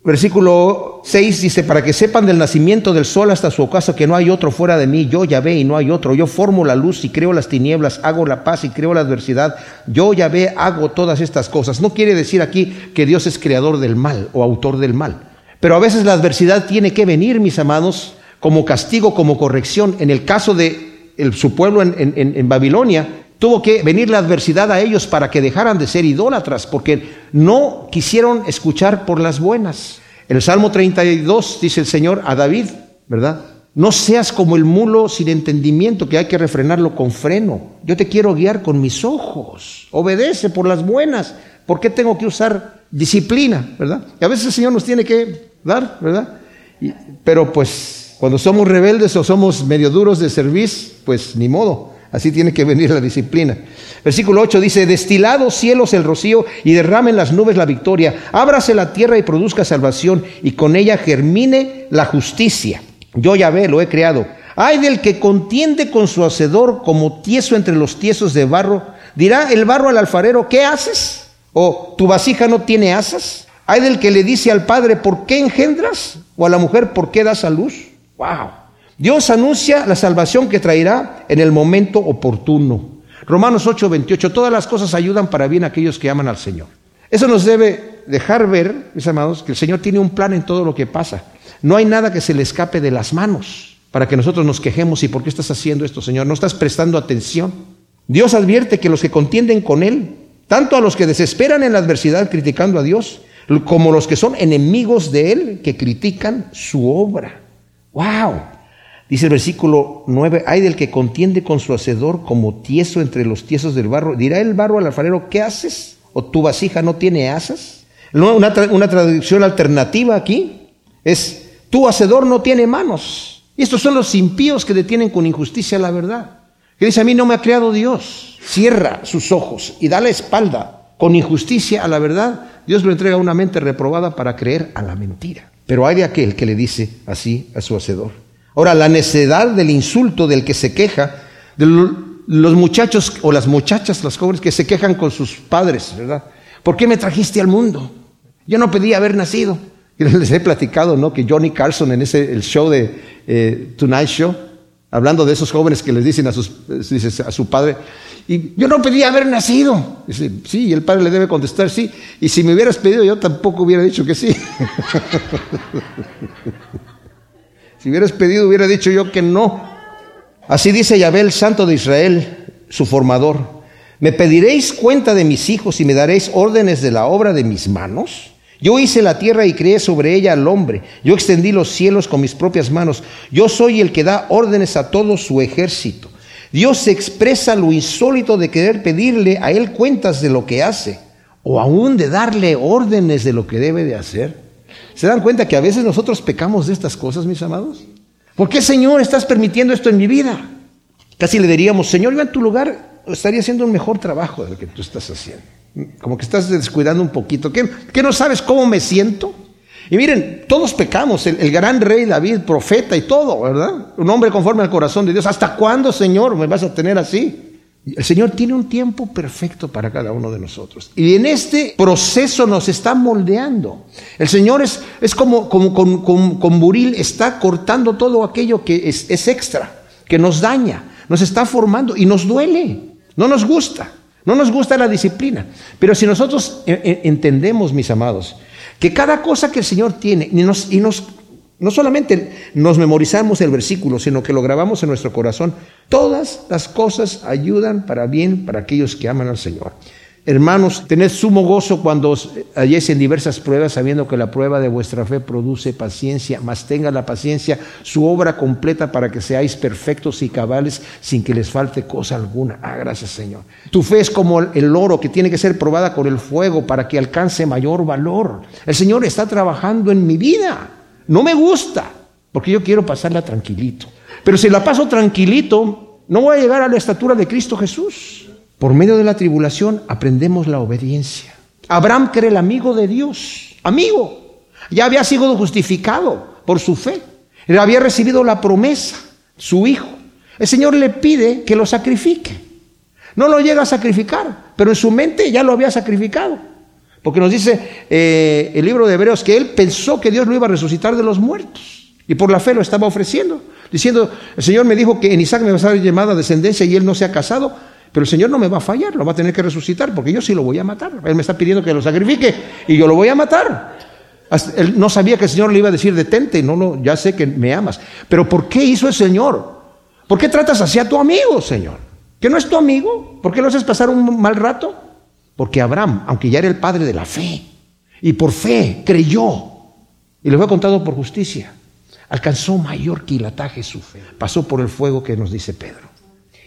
Versículo seis dice: para que sepan del nacimiento del sol hasta su ocaso que no hay otro fuera de mí. Yo Yahvé y no hay otro. Yo formo la luz y creo las tinieblas, hago la paz y creo la adversidad. Yo Yahvé hago todas estas cosas. No quiere decir aquí que Dios es creador del mal o autor del mal. Pero a veces la adversidad tiene que venir, mis amados, como castigo, como corrección. En el caso de el, su pueblo en, en, en Babilonia, tuvo que venir la adversidad a ellos para que dejaran de ser idólatras, porque no quisieron escuchar por las buenas. En el Salmo treinta y dos dice el Señor a David, ¿verdad? No seas como el mulo sin entendimiento, que hay que refrenarlo con freno. Yo te quiero guiar con mis ojos. Obedece por las buenas. ¿Por qué tengo que usar disciplina, verdad? Y a veces el Señor nos tiene que dar, ¿verdad? Y, pero pues cuando somos rebeldes o somos medio duros de servicio, pues ni modo. Así tiene que venir la disciplina. Versículo ocho dice: destilado cielos el rocío y derramen las nubes la victoria. Ábrase la tierra y produzca salvación, y con ella germine la justicia. Yo Yahvé lo he creado. Ay del que contiende con su hacedor, como tieso entre los tiesos de barro. Dirá el barro al alfarero: ¿qué haces? ¿O tu vasija no tiene asas? Ay del que le dice al padre: ¿por qué engendras? ¿O a la mujer: ¿por qué das a luz? ¡Wow! Dios anuncia la salvación que traerá en el momento oportuno. Romanos ocho veintiocho, todas las cosas ayudan para bien a aquellos que aman al Señor. Eso nos debe dejar ver, mis amados, que el Señor tiene un plan en todo lo que pasa. No hay nada que se le escape de las manos para que nosotros nos quejemos: ¿y por qué estás haciendo esto, Señor? ¿No estás prestando atención? Dios advierte que los que contienden con Él, tanto a los que desesperan en la adversidad criticando a Dios, como los que son enemigos de Él, que critican su obra. ¡Wow! Dice el versículo nueve: ay del que contiende con su hacedor, como tieso entre los tiesos del barro. Dirá el barro al alfarero: ¿qué haces? ¿O tu vasija no tiene asas? Una, tra- una traducción alternativa aquí es: Tu hacedor no tiene manos. Y estos son los impíos que detienen con injusticia la verdad. Que dice, a mí no me ha creado Dios. Cierra sus ojos y da la espalda con injusticia a la verdad. Dios lo entrega a una mente reprobada para creer a la mentira. Pero hay de aquel que le dice así a su hacedor. Ahora, la necedad del insulto del que se queja, de los muchachos o las muchachas, las jóvenes que se quejan con sus padres, ¿verdad? ¿Por qué me trajiste al mundo? Yo no pedí haber nacido. Y les he platicado, ¿no?, que Johnny Carson en ese el show de eh, Tonight Show, hablando de esos jóvenes que les dicen a, sus, dice, a su padre, y yo no pedí haber nacido. Dice, sí, y el padre le debe contestar, sí. Y si me hubieras pedido, yo tampoco hubiera dicho que sí. Si hubieras pedido, hubiera dicho yo que no. Así dice Yahvé, el Santo de Israel, su formador. ¿Me pediréis cuenta de mis hijos y me daréis órdenes de la obra de mis manos? Yo hice la tierra y creé sobre ella al hombre. Yo extendí los cielos con mis propias manos. Yo soy el que da órdenes a todo su ejército. Dios expresa lo insólito de querer pedirle a él cuentas de lo que hace, o aún de darle órdenes de lo que debe de hacer. ¿Se dan cuenta que a veces nosotros pecamos de estas cosas, mis amados? ¿Por qué, Señor, estás permitiendo esto en mi vida? Casi le diríamos, Señor, yo en tu lugar estaría haciendo un mejor trabajo del que tú estás haciendo. Como que estás descuidando un poquito. ¿Qué, qué no sabes cómo me siento? Y miren, todos pecamos. El, el gran rey David, profeta y todo, ¿verdad? Un hombre conforme al corazón de Dios. ¿Hasta cuándo, Señor, me vas a tener así? El Señor tiene un tiempo perfecto para cada uno de nosotros. Y en este proceso nos está moldeando. El Señor es, es como, como con, con, con buril, está cortando todo aquello que es, es extra, que nos daña, nos está formando y nos duele. No nos gusta, no nos gusta la disciplina. Pero si nosotros entendemos, mis amados, que cada cosa que el Señor tiene, y nos, y nos no solamente nos memorizamos el versículo, sino que lo grabamos en nuestro corazón. Todas las cosas ayudan para bien para aquellos que aman al Señor. Hermanos, tened sumo gozo cuando os halléis en diversas pruebas, sabiendo que la prueba de vuestra fe produce paciencia, mas tenga la paciencia su obra completa para que seáis perfectos y cabales sin que les falte cosa alguna. Ah, gracias, Señor. Tu fe es como el oro que tiene que ser probada con el fuego para que alcance mayor valor. El Señor está trabajando en mi vida. No me gusta, porque yo quiero pasarla tranquilito. Pero si la paso tranquilito, no voy a llegar a la estatura de Cristo Jesús. Por medio de la tribulación aprendemos la obediencia. Abraham, que era el amigo de Dios, amigo, ya había sido justificado por su fe. Él había recibido la promesa, su hijo. El Señor le pide que lo sacrifique. No lo llega a sacrificar, pero en su mente ya lo había sacrificado. Porque nos dice eh, el libro de Hebreos que él pensó que Dios lo iba a resucitar de los muertos. Y por la fe lo estaba ofreciendo. Diciendo, el Señor me dijo que en Isaac me va a ser llamada descendencia y él no se ha casado. Pero el Señor no me va a fallar, lo va a tener que resucitar porque yo sí lo voy a matar. Él me está pidiendo que lo sacrifique y yo lo voy a matar. Hasta él no sabía que el Señor le iba a decir, detente, no, no, ya sé que me amas. Pero ¿por qué hizo el Señor? ¿Por qué tratas así a tu amigo, Señor? ¿Que no es tu amigo? ¿Por qué lo haces pasar un mal rato? Porque Abraham, aunque ya era el padre de la fe, y por fe creyó, y le fue contado por justicia, alcanzó mayor quilataje su fe. Pasó por el fuego que nos dice Pedro.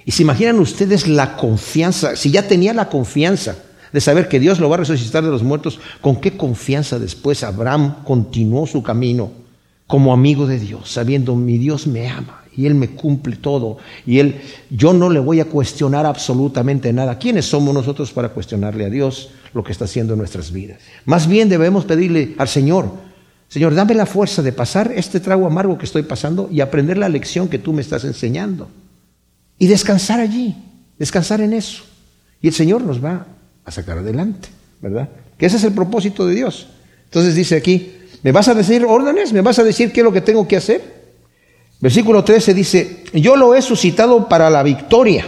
Y se imaginan ustedes la confianza, si ya tenía la confianza de saber que Dios lo va a resucitar de los muertos, ¿con qué confianza después Abraham continuó su camino como amigo de Dios, sabiendo mi Dios me ama? Y Él me cumple todo. Y Él, yo no le voy a cuestionar absolutamente nada. ¿Quiénes somos nosotros para cuestionarle a Dios lo que está haciendo en nuestras vidas? Más bien debemos pedirle al Señor, Señor, dame la fuerza de pasar este trago amargo que estoy pasando y aprender la lección que tú me estás enseñando. Y descansar allí, descansar en eso. Y el Señor nos va a sacar adelante, ¿verdad? Que ese es el propósito de Dios. Entonces dice aquí, ¿me vas a decir órdenes? ¿Me vas a decir qué es lo que tengo que hacer? Versículo trece dice, yo lo he suscitado para la victoria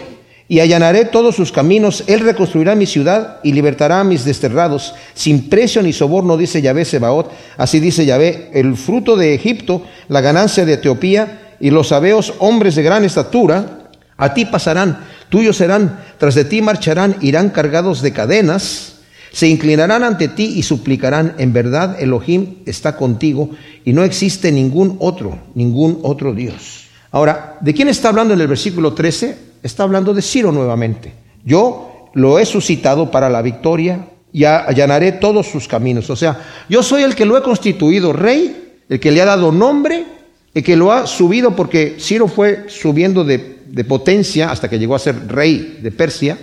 y allanaré todos sus caminos. Él reconstruirá mi ciudad y libertará a mis desterrados. Sin precio ni soborno, dice Yahvé Sebaot. Así dice Yahvé, el fruto de Egipto, la ganancia de Etiopía y los sabeos, hombres de gran estatura, a ti pasarán, tuyos serán, tras de ti marcharán, irán cargados de cadenas. Se inclinarán ante ti y suplicarán, en verdad Elohim está contigo y no existe ningún otro, ningún otro Dios. Ahora, ¿de quién está hablando en el versículo trece? Está hablando de Ciro nuevamente. Yo lo he suscitado para la victoria y allanaré todos sus caminos. O sea, yo soy el que lo he constituido rey el que le ha dado nombre, el que lo ha subido, porque Ciro fue subiendo de, de potencia hasta que llegó a ser rey de Persia,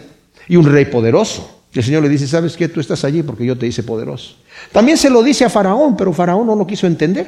y un rey poderoso. El Señor le dice, ¿sabes qué? Tú estás allí porque yo te hice poderoso. También se lo dice a Faraón, pero Faraón no lo quiso entender.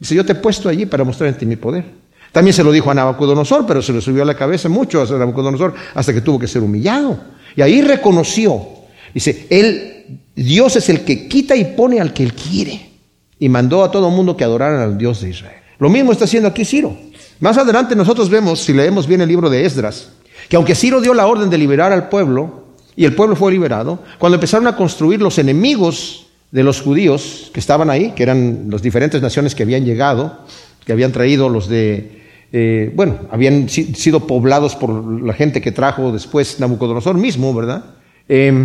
Dice, yo te he puesto allí para mostrar en ti mi poder. También se lo dijo a Nabucodonosor, pero se le subió a la cabeza mucho a Nabucodonosor hasta que tuvo que ser humillado. Y ahí reconoció. Dice, él, Dios es el que quita y pone al que él quiere. Y mandó a todo el mundo que adoraran al Dios de Israel. Lo mismo está haciendo aquí Ciro. Más adelante nosotros vemos, si leemos bien el libro de Esdras, que aunque Ciro dio la orden de liberar al pueblo, y el pueblo fue liberado, cuando empezaron a construir los enemigos de los judíos que estaban ahí, que eran las diferentes naciones que habían llegado, que habían traído los de, eh, bueno, habían sido poblados por la gente que trajo después Nabucodonosor mismo, ¿verdad? Eh,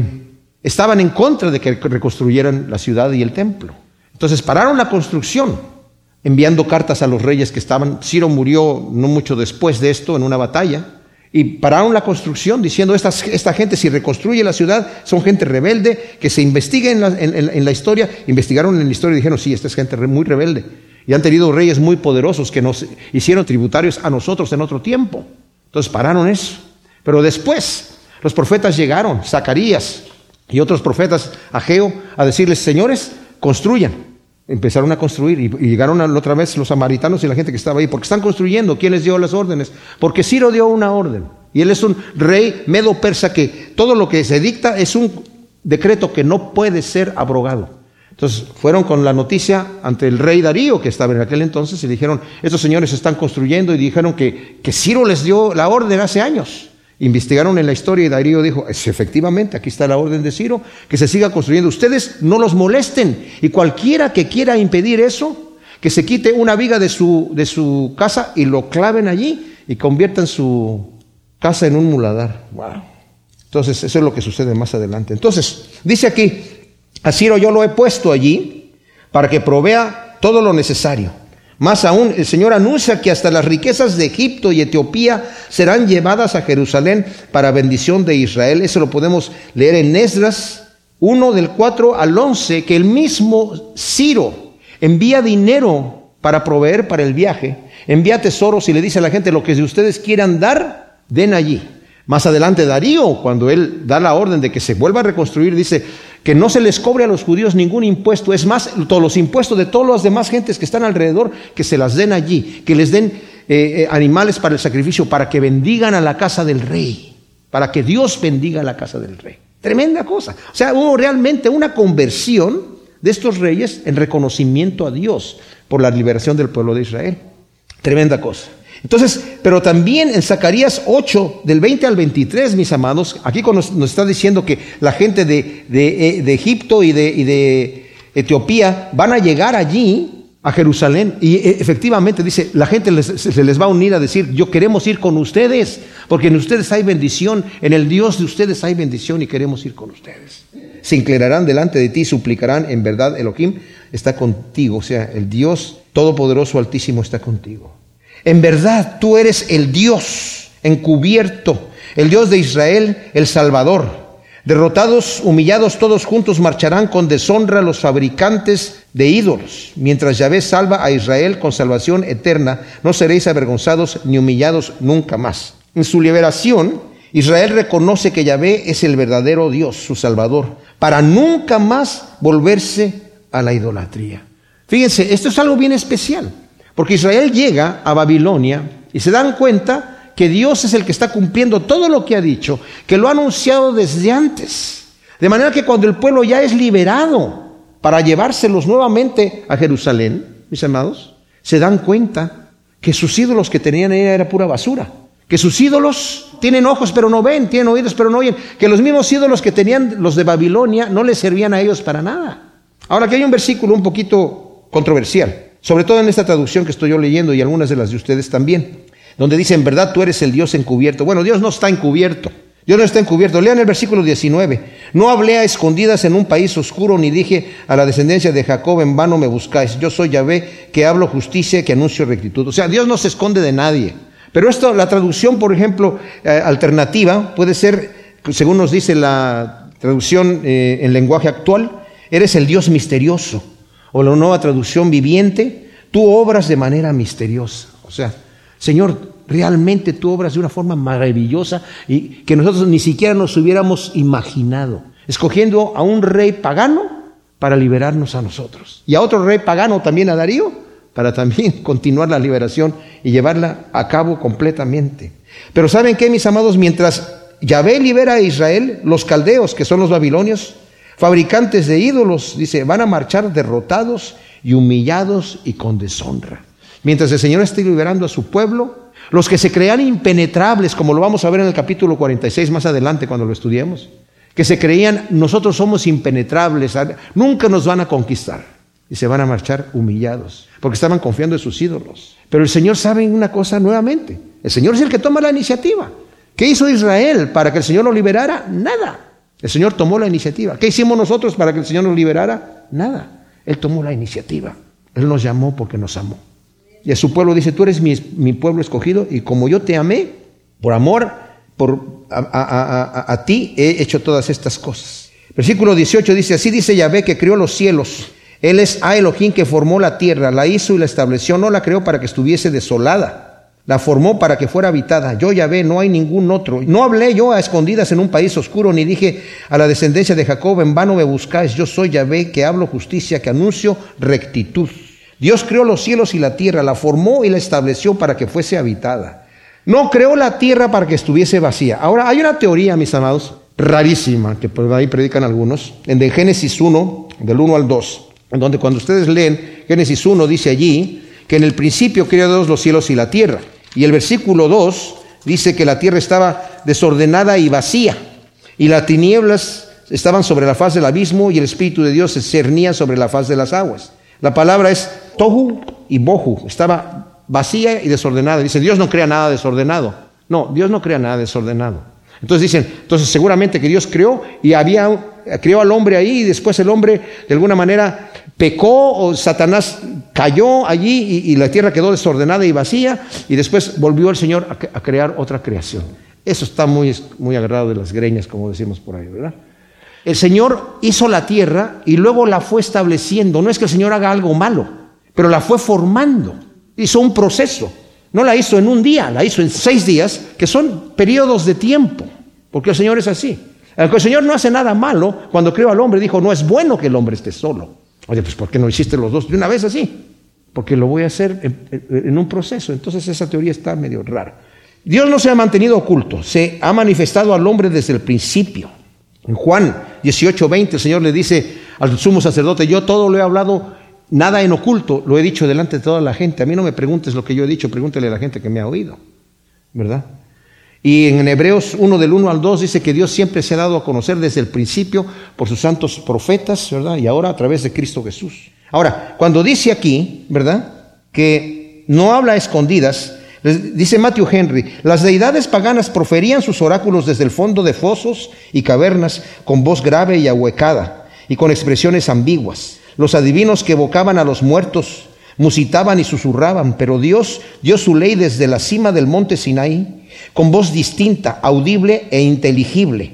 estaban en contra de que reconstruyeran la ciudad y el templo. Entonces pararon la construcción, enviando cartas a los reyes que estaban. Ciro murió no mucho después de esto en una batalla, y pararon la construcción diciendo, esta, esta gente si reconstruye la ciudad, son gente rebelde, que se investigue en la, en, en, en la historia. Investigaron en la historia y dijeron, sí, esta es gente muy rebelde. Y han tenido reyes muy poderosos que nos hicieron tributarios a nosotros en otro tiempo. Entonces pararon eso. Pero después, los profetas llegaron, Zacarías y otros profetas, Ageo, a decirles, señores, construyan. Empezaron a construir y llegaron otra vez los samaritanos y la gente que estaba ahí, porque están construyendo. ¿Quién les dio las órdenes? Porque Ciro dio una orden, y él es un rey medo persa que todo lo que se dicta es un decreto que no puede ser abrogado. Entonces fueron con la noticia ante el rey Darío, que estaba en aquel entonces, y dijeron, estos señores están construyendo, y dijeron que, que Ciro les dio la orden hace años. Investigaron en la historia y Darío dijo, efectivamente, aquí está la orden de Ciro, que se siga construyendo. Ustedes no los molesten, y cualquiera que quiera impedir eso, que se quite una viga de su, de su casa y lo claven allí y conviertan su casa en un muladar. Wow. Entonces, eso es lo que sucede más adelante. Entonces, dice aquí, a Ciro yo lo he puesto allí para que provea todo lo necesario. Más aún, el Señor anuncia que hasta las riquezas de Egipto y Etiopía serán llevadas a Jerusalén para bendición de Israel. Eso lo podemos leer en Esdras uno del cuatro al once, que el mismo Ciro envía dinero para proveer para el viaje, envía tesoros y le dice a la gente, lo que ustedes quieran dar, den allí. Más adelante Darío, cuando él da la orden de que se vuelva a reconstruir, dice que no se les cobre a los judíos ningún impuesto. Es más, todos los impuestos de todas las demás gentes que están alrededor, que se las den allí, que les den eh, animales para el sacrificio, para que bendigan a la casa del rey, para que Dios bendiga a la casa del rey. Tremenda cosa. O sea, hubo realmente una conversión de estos reyes en reconocimiento a Dios por la liberación del pueblo de Israel. Tremenda cosa. Entonces, pero también en Zacarías ocho, del veinte al veintitrés, mis amados, aquí nos, nos está diciendo que la gente de, de, de Egipto y de, y de Etiopía van a llegar allí, a Jerusalén, y efectivamente dice, la gente les, se les va a unir a decir, yo queremos ir con ustedes, porque en ustedes hay bendición, en el Dios de ustedes hay bendición y queremos ir con ustedes. Se inclinarán delante de ti, suplicarán, en verdad, Elohim está contigo, o sea, el Dios Todopoderoso Altísimo está contigo. En verdad, tú eres el Dios encubierto, el Dios de Israel, el Salvador. Derrotados, humillados, todos juntos marcharán con deshonra los fabricantes de ídolos. Mientras Yahvé salva a Israel con salvación eterna, no seréis avergonzados ni humillados nunca más. En su liberación, Israel reconoce que Yahvé es el verdadero Dios, su Salvador, para nunca más volverse a la idolatría. Fíjense, esto es algo bien especial. Porque Israel llega a Babilonia y se dan cuenta que Dios es el que está cumpliendo todo lo que ha dicho, que lo ha anunciado desde antes. De manera que cuando el pueblo ya es liberado para llevárselos nuevamente a Jerusalén, mis amados, se dan cuenta que sus ídolos que tenían ahí era pura basura. Que sus ídolos tienen ojos pero no ven, tienen oídos pero no oyen. Que los mismos ídolos que tenían los de Babilonia no les servían a ellos para nada. Ahora, aquí hay un versículo un poquito controversial. Sobre todo en esta traducción que estoy yo leyendo y algunas de las de ustedes también, donde dice, en verdad tú eres el Dios encubierto. Bueno, Dios no está encubierto. Dios no está encubierto. Lean el versículo diecinueve. No hablé a escondidas en un país oscuro, ni dije a la descendencia de Jacob, en vano me buscáis. Yo soy Yahvé, que hablo justicia, que anuncio rectitud. O sea, Dios no se esconde de nadie. Pero esto, la traducción, por ejemplo, eh, alternativa, puede ser, según nos dice la traducción eh, en lenguaje actual, eres el Dios misterioso. O la nueva traducción viviente, tú obras de manera misteriosa. O sea, Señor, realmente tú obras de una forma maravillosa y que nosotros ni siquiera nos hubiéramos imaginado, escogiendo a un rey pagano para liberarnos a nosotros, y a otro rey pagano también, a Darío, para también continuar la liberación y llevarla a cabo completamente. Pero ¿saben qué, mis amados? Mientras Yahvé libera a Israel, los caldeos, que son los babilonios, fabricantes de ídolos, dice, van a marchar derrotados y humillados y con deshonra. Mientras el Señor esté liberando a su pueblo, los que se creían impenetrables, como lo vamos a ver en el capítulo cuarenta y seis más adelante cuando lo estudiemos, que se creían, nosotros somos impenetrables, nunca nos van a conquistar, y se van a marchar humillados, porque estaban confiando en sus ídolos. Pero el Señor sabe una cosa nuevamente, el Señor es el que toma la iniciativa. ¿Qué hizo Israel para que el Señor lo liberara? Nada. El Señor tomó la iniciativa. ¿Qué hicimos nosotros para que el Señor nos liberara? Nada. Él tomó la iniciativa. Él nos llamó porque nos amó. Y a su pueblo dice, tú eres mi, mi pueblo escogido, y como yo te amé, por amor por, a, a, a, a ti he hecho todas estas cosas. Versículo dieciocho dice, así dice Yahvé que crió los cielos. Él es a Elohim que formó la tierra, la hizo y la estableció, no la creó para que estuviese desolada, la formó para que fuera habitada. Yo, Yahvé, no hay ningún otro. No hablé yo a escondidas en un país oscuro, ni dije a la descendencia de Jacob, en vano me buscáis. Yo soy Yahvé, que hablo justicia, que anuncio rectitud. Dios creó los cielos y la tierra, la formó y la estableció para que fuese habitada. No creó la tierra para que estuviese vacía. Ahora, hay una teoría, mis amados, rarísima, que por ahí predican algunos, en de Génesis uno, del uno al dos. En donde cuando ustedes leen Génesis uno, dice allí que en el principio creó Dios los cielos y la tierra. Y el versículo dos dice que la tierra estaba desordenada y vacía, y las tinieblas estaban sobre la faz del abismo, y el Espíritu de Dios se cernía sobre la faz de las aguas. La palabra es tohu y bohu, estaba vacía y desordenada. Dice, Dios no crea nada desordenado. No, Dios no crea nada desordenado. Entonces dicen, entonces seguramente que Dios creó y había... creó al hombre ahí, y después el hombre de alguna manera pecó, o Satanás cayó allí y, y la tierra quedó desordenada y vacía, y después volvió el Señor a, a crear otra creación. Eso está muy, muy agarrado de las greñas, como decimos por ahí, ¿verdad? El Señor hizo la tierra y luego la fue estableciendo. No es que el Señor haga algo malo, pero la fue formando, hizo un proceso. No la hizo en un día, la hizo en seis días, que son periodos de tiempo, porque el Señor es así. El Señor no hace nada malo. Cuando creó al hombre dijo, no es bueno que el hombre esté solo. Oye, pues ¿por qué no hiciste los dos de una vez así? Porque lo voy a hacer en, en un proceso. Entonces esa teoría está medio rara. Dios no se ha mantenido oculto, se ha manifestado al hombre desde el principio. En Juan dieciocho veinte el Señor le dice al sumo sacerdote, yo todo lo he hablado, nada en oculto, lo he dicho delante de toda la gente. A mí no me preguntes lo que yo he dicho, pregúntale a la gente que me ha oído, ¿verdad? Y en Hebreos uno del uno al dos dice que Dios siempre se ha dado a conocer desde el principio por sus santos profetas, ¿verdad? Y ahora a través de Cristo Jesús. Ahora, cuando dice aquí, ¿verdad?, que no habla a escondidas, dice Matthew Henry, las deidades paganas proferían sus oráculos desde el fondo de fosos y cavernas con voz grave y ahuecada y con expresiones ambiguas. Los adivinos que evocaban a los muertos musitaban y susurraban, pero Dios dio su ley desde la cima del monte Sinaí, con voz distinta, audible e inteligible.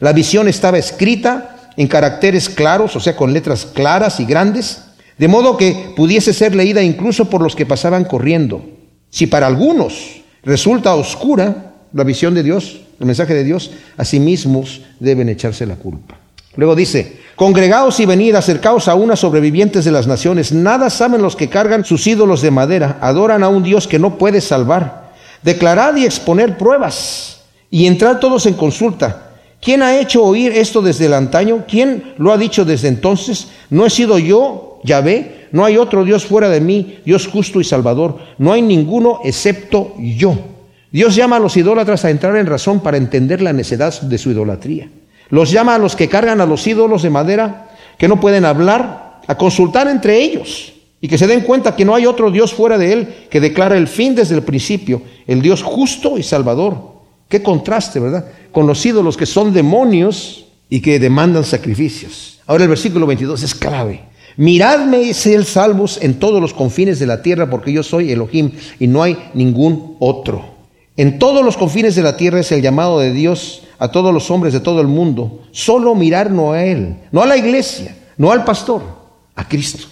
La visión estaba escrita en caracteres claros, o sea, con letras claras y grandes, de modo que pudiese ser leída incluso por los que pasaban corriendo. Si para algunos resulta oscura la visión de Dios, el mensaje de Dios, a sí mismos deben echarse la culpa. Luego dice, congregaos y venid, acercaos a una, sobrevivientes de las naciones. Nada saben los que cargan sus ídolos de madera, adoran a un Dios que no puede salvar. Declarad y exponer pruebas, y entrad todos en consulta. ¿Quién ha hecho oír esto desde el antaño? ¿Quién lo ha dicho desde entonces? No he sido yo, Yahvé, no hay otro Dios fuera de mí, Dios justo y salvador, no hay ninguno excepto yo. Dios llama a los idólatras a entrar en razón para entender la necedad de su idolatría. Los llama a los que cargan a los ídolos de madera, que no pueden hablar, a consultar entre ellos, y que se den cuenta que no hay otro Dios fuera de él, que declara el fin desde el principio, el Dios justo y salvador. Qué contraste, ¿verdad?, con los ídolos que son demonios y que demandan sacrificios. Ahora el versículo veintidós es clave. Miradme y sed salvos en todos los confines de la tierra, porque yo soy Elohim y no hay ningún otro. En todos los confines de la tierra es el llamado de Dios a todos los hombres de todo el mundo, solo mirar no a Él, no a la iglesia, no al pastor, a Cristo.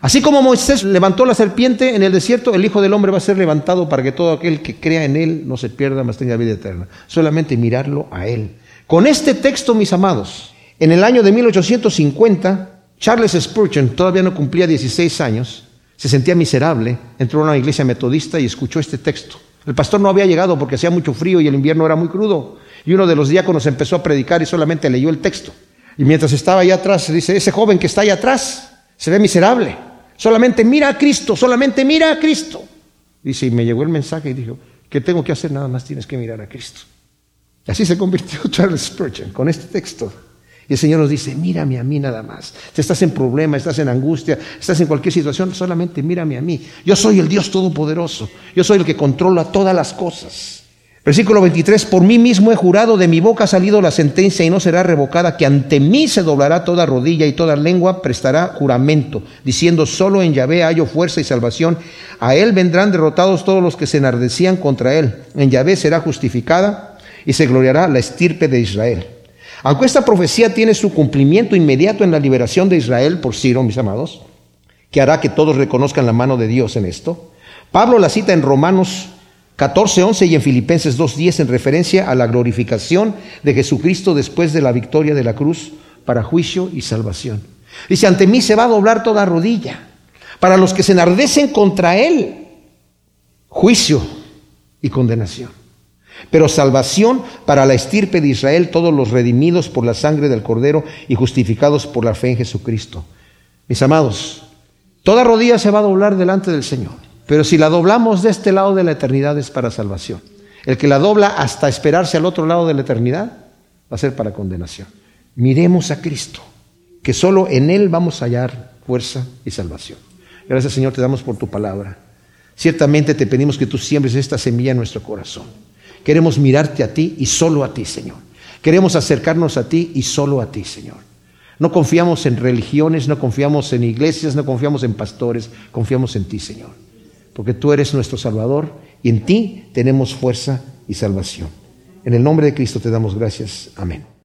Así como Moisés levantó la serpiente en el desierto, el Hijo del Hombre va a ser levantado para que todo aquel que crea en Él no se pierda, mas tenga vida eterna. Solamente mirarlo a Él. Con este texto, mis amados, en el año de mil ochocientos cincuenta, Charles Spurgeon todavía no cumplía dieciséis años, se sentía miserable, entró a una iglesia metodista y escuchó este texto. El pastor no había llegado porque hacía mucho frío y el invierno era muy crudo. Y uno de los diáconos empezó a predicar y solamente leyó el texto. Y mientras estaba allá atrás, dice, ese joven que está allá atrás se ve miserable. Solamente mira a Cristo, solamente mira a Cristo. Dice, y me llegó el mensaje y dijo, ¿qué tengo que hacer? Nada más tienes que mirar a Cristo. Y así se convirtió Charles Spurgeon con este texto. Y el Señor nos dice, mírame a mí nada más. Si estás en problema, estás en angustia, estás en cualquier situación, solamente mírame a mí. Yo soy el Dios Todopoderoso. Yo soy el que controla todas las cosas. Versículo veintitrés, por mí mismo he jurado, de mi boca ha salido la sentencia y no será revocada, que ante mí se doblará toda rodilla y toda lengua prestará juramento, diciendo, solo en Yahvé hallo fuerza y salvación. A él vendrán derrotados todos los que se enardecían contra él. En Yahvé será justificada y se gloriará la estirpe de Israel. Aunque esta profecía tiene su cumplimiento inmediato en la liberación de Israel por Ciro, mis amados, que hará que todos reconozcan la mano de Dios en esto, Pablo la cita en Romanos catorce once y en Filipenses dos diez en referencia a la glorificación de Jesucristo después de la victoria de la cruz para juicio y salvación. Dice, ante mí se va a doblar toda rodilla, para los que se enardecen contra él, juicio y condenación. Pero salvación para la estirpe de Israel, todos los redimidos por la sangre del Cordero y justificados por la fe en Jesucristo. Mis amados, toda rodilla se va a doblar delante del Señor, pero si la doblamos de este lado de la eternidad es para salvación. El que la dobla hasta esperarse al otro lado de la eternidad va a ser para condenación. Miremos a Cristo, que solo en Él vamos a hallar fuerza y salvación. Gracias, Señor, te damos por tu palabra. Ciertamente te pedimos que tú siembres esta semilla en nuestro corazón. Queremos mirarte a ti y solo a ti, Señor. Queremos acercarnos a ti y solo a ti, Señor. No confiamos en religiones, no confiamos en iglesias, no confiamos en pastores, confiamos en ti, Señor. Porque tú eres nuestro Salvador y en ti tenemos fuerza y salvación. En el nombre de Cristo te damos gracias. Amén.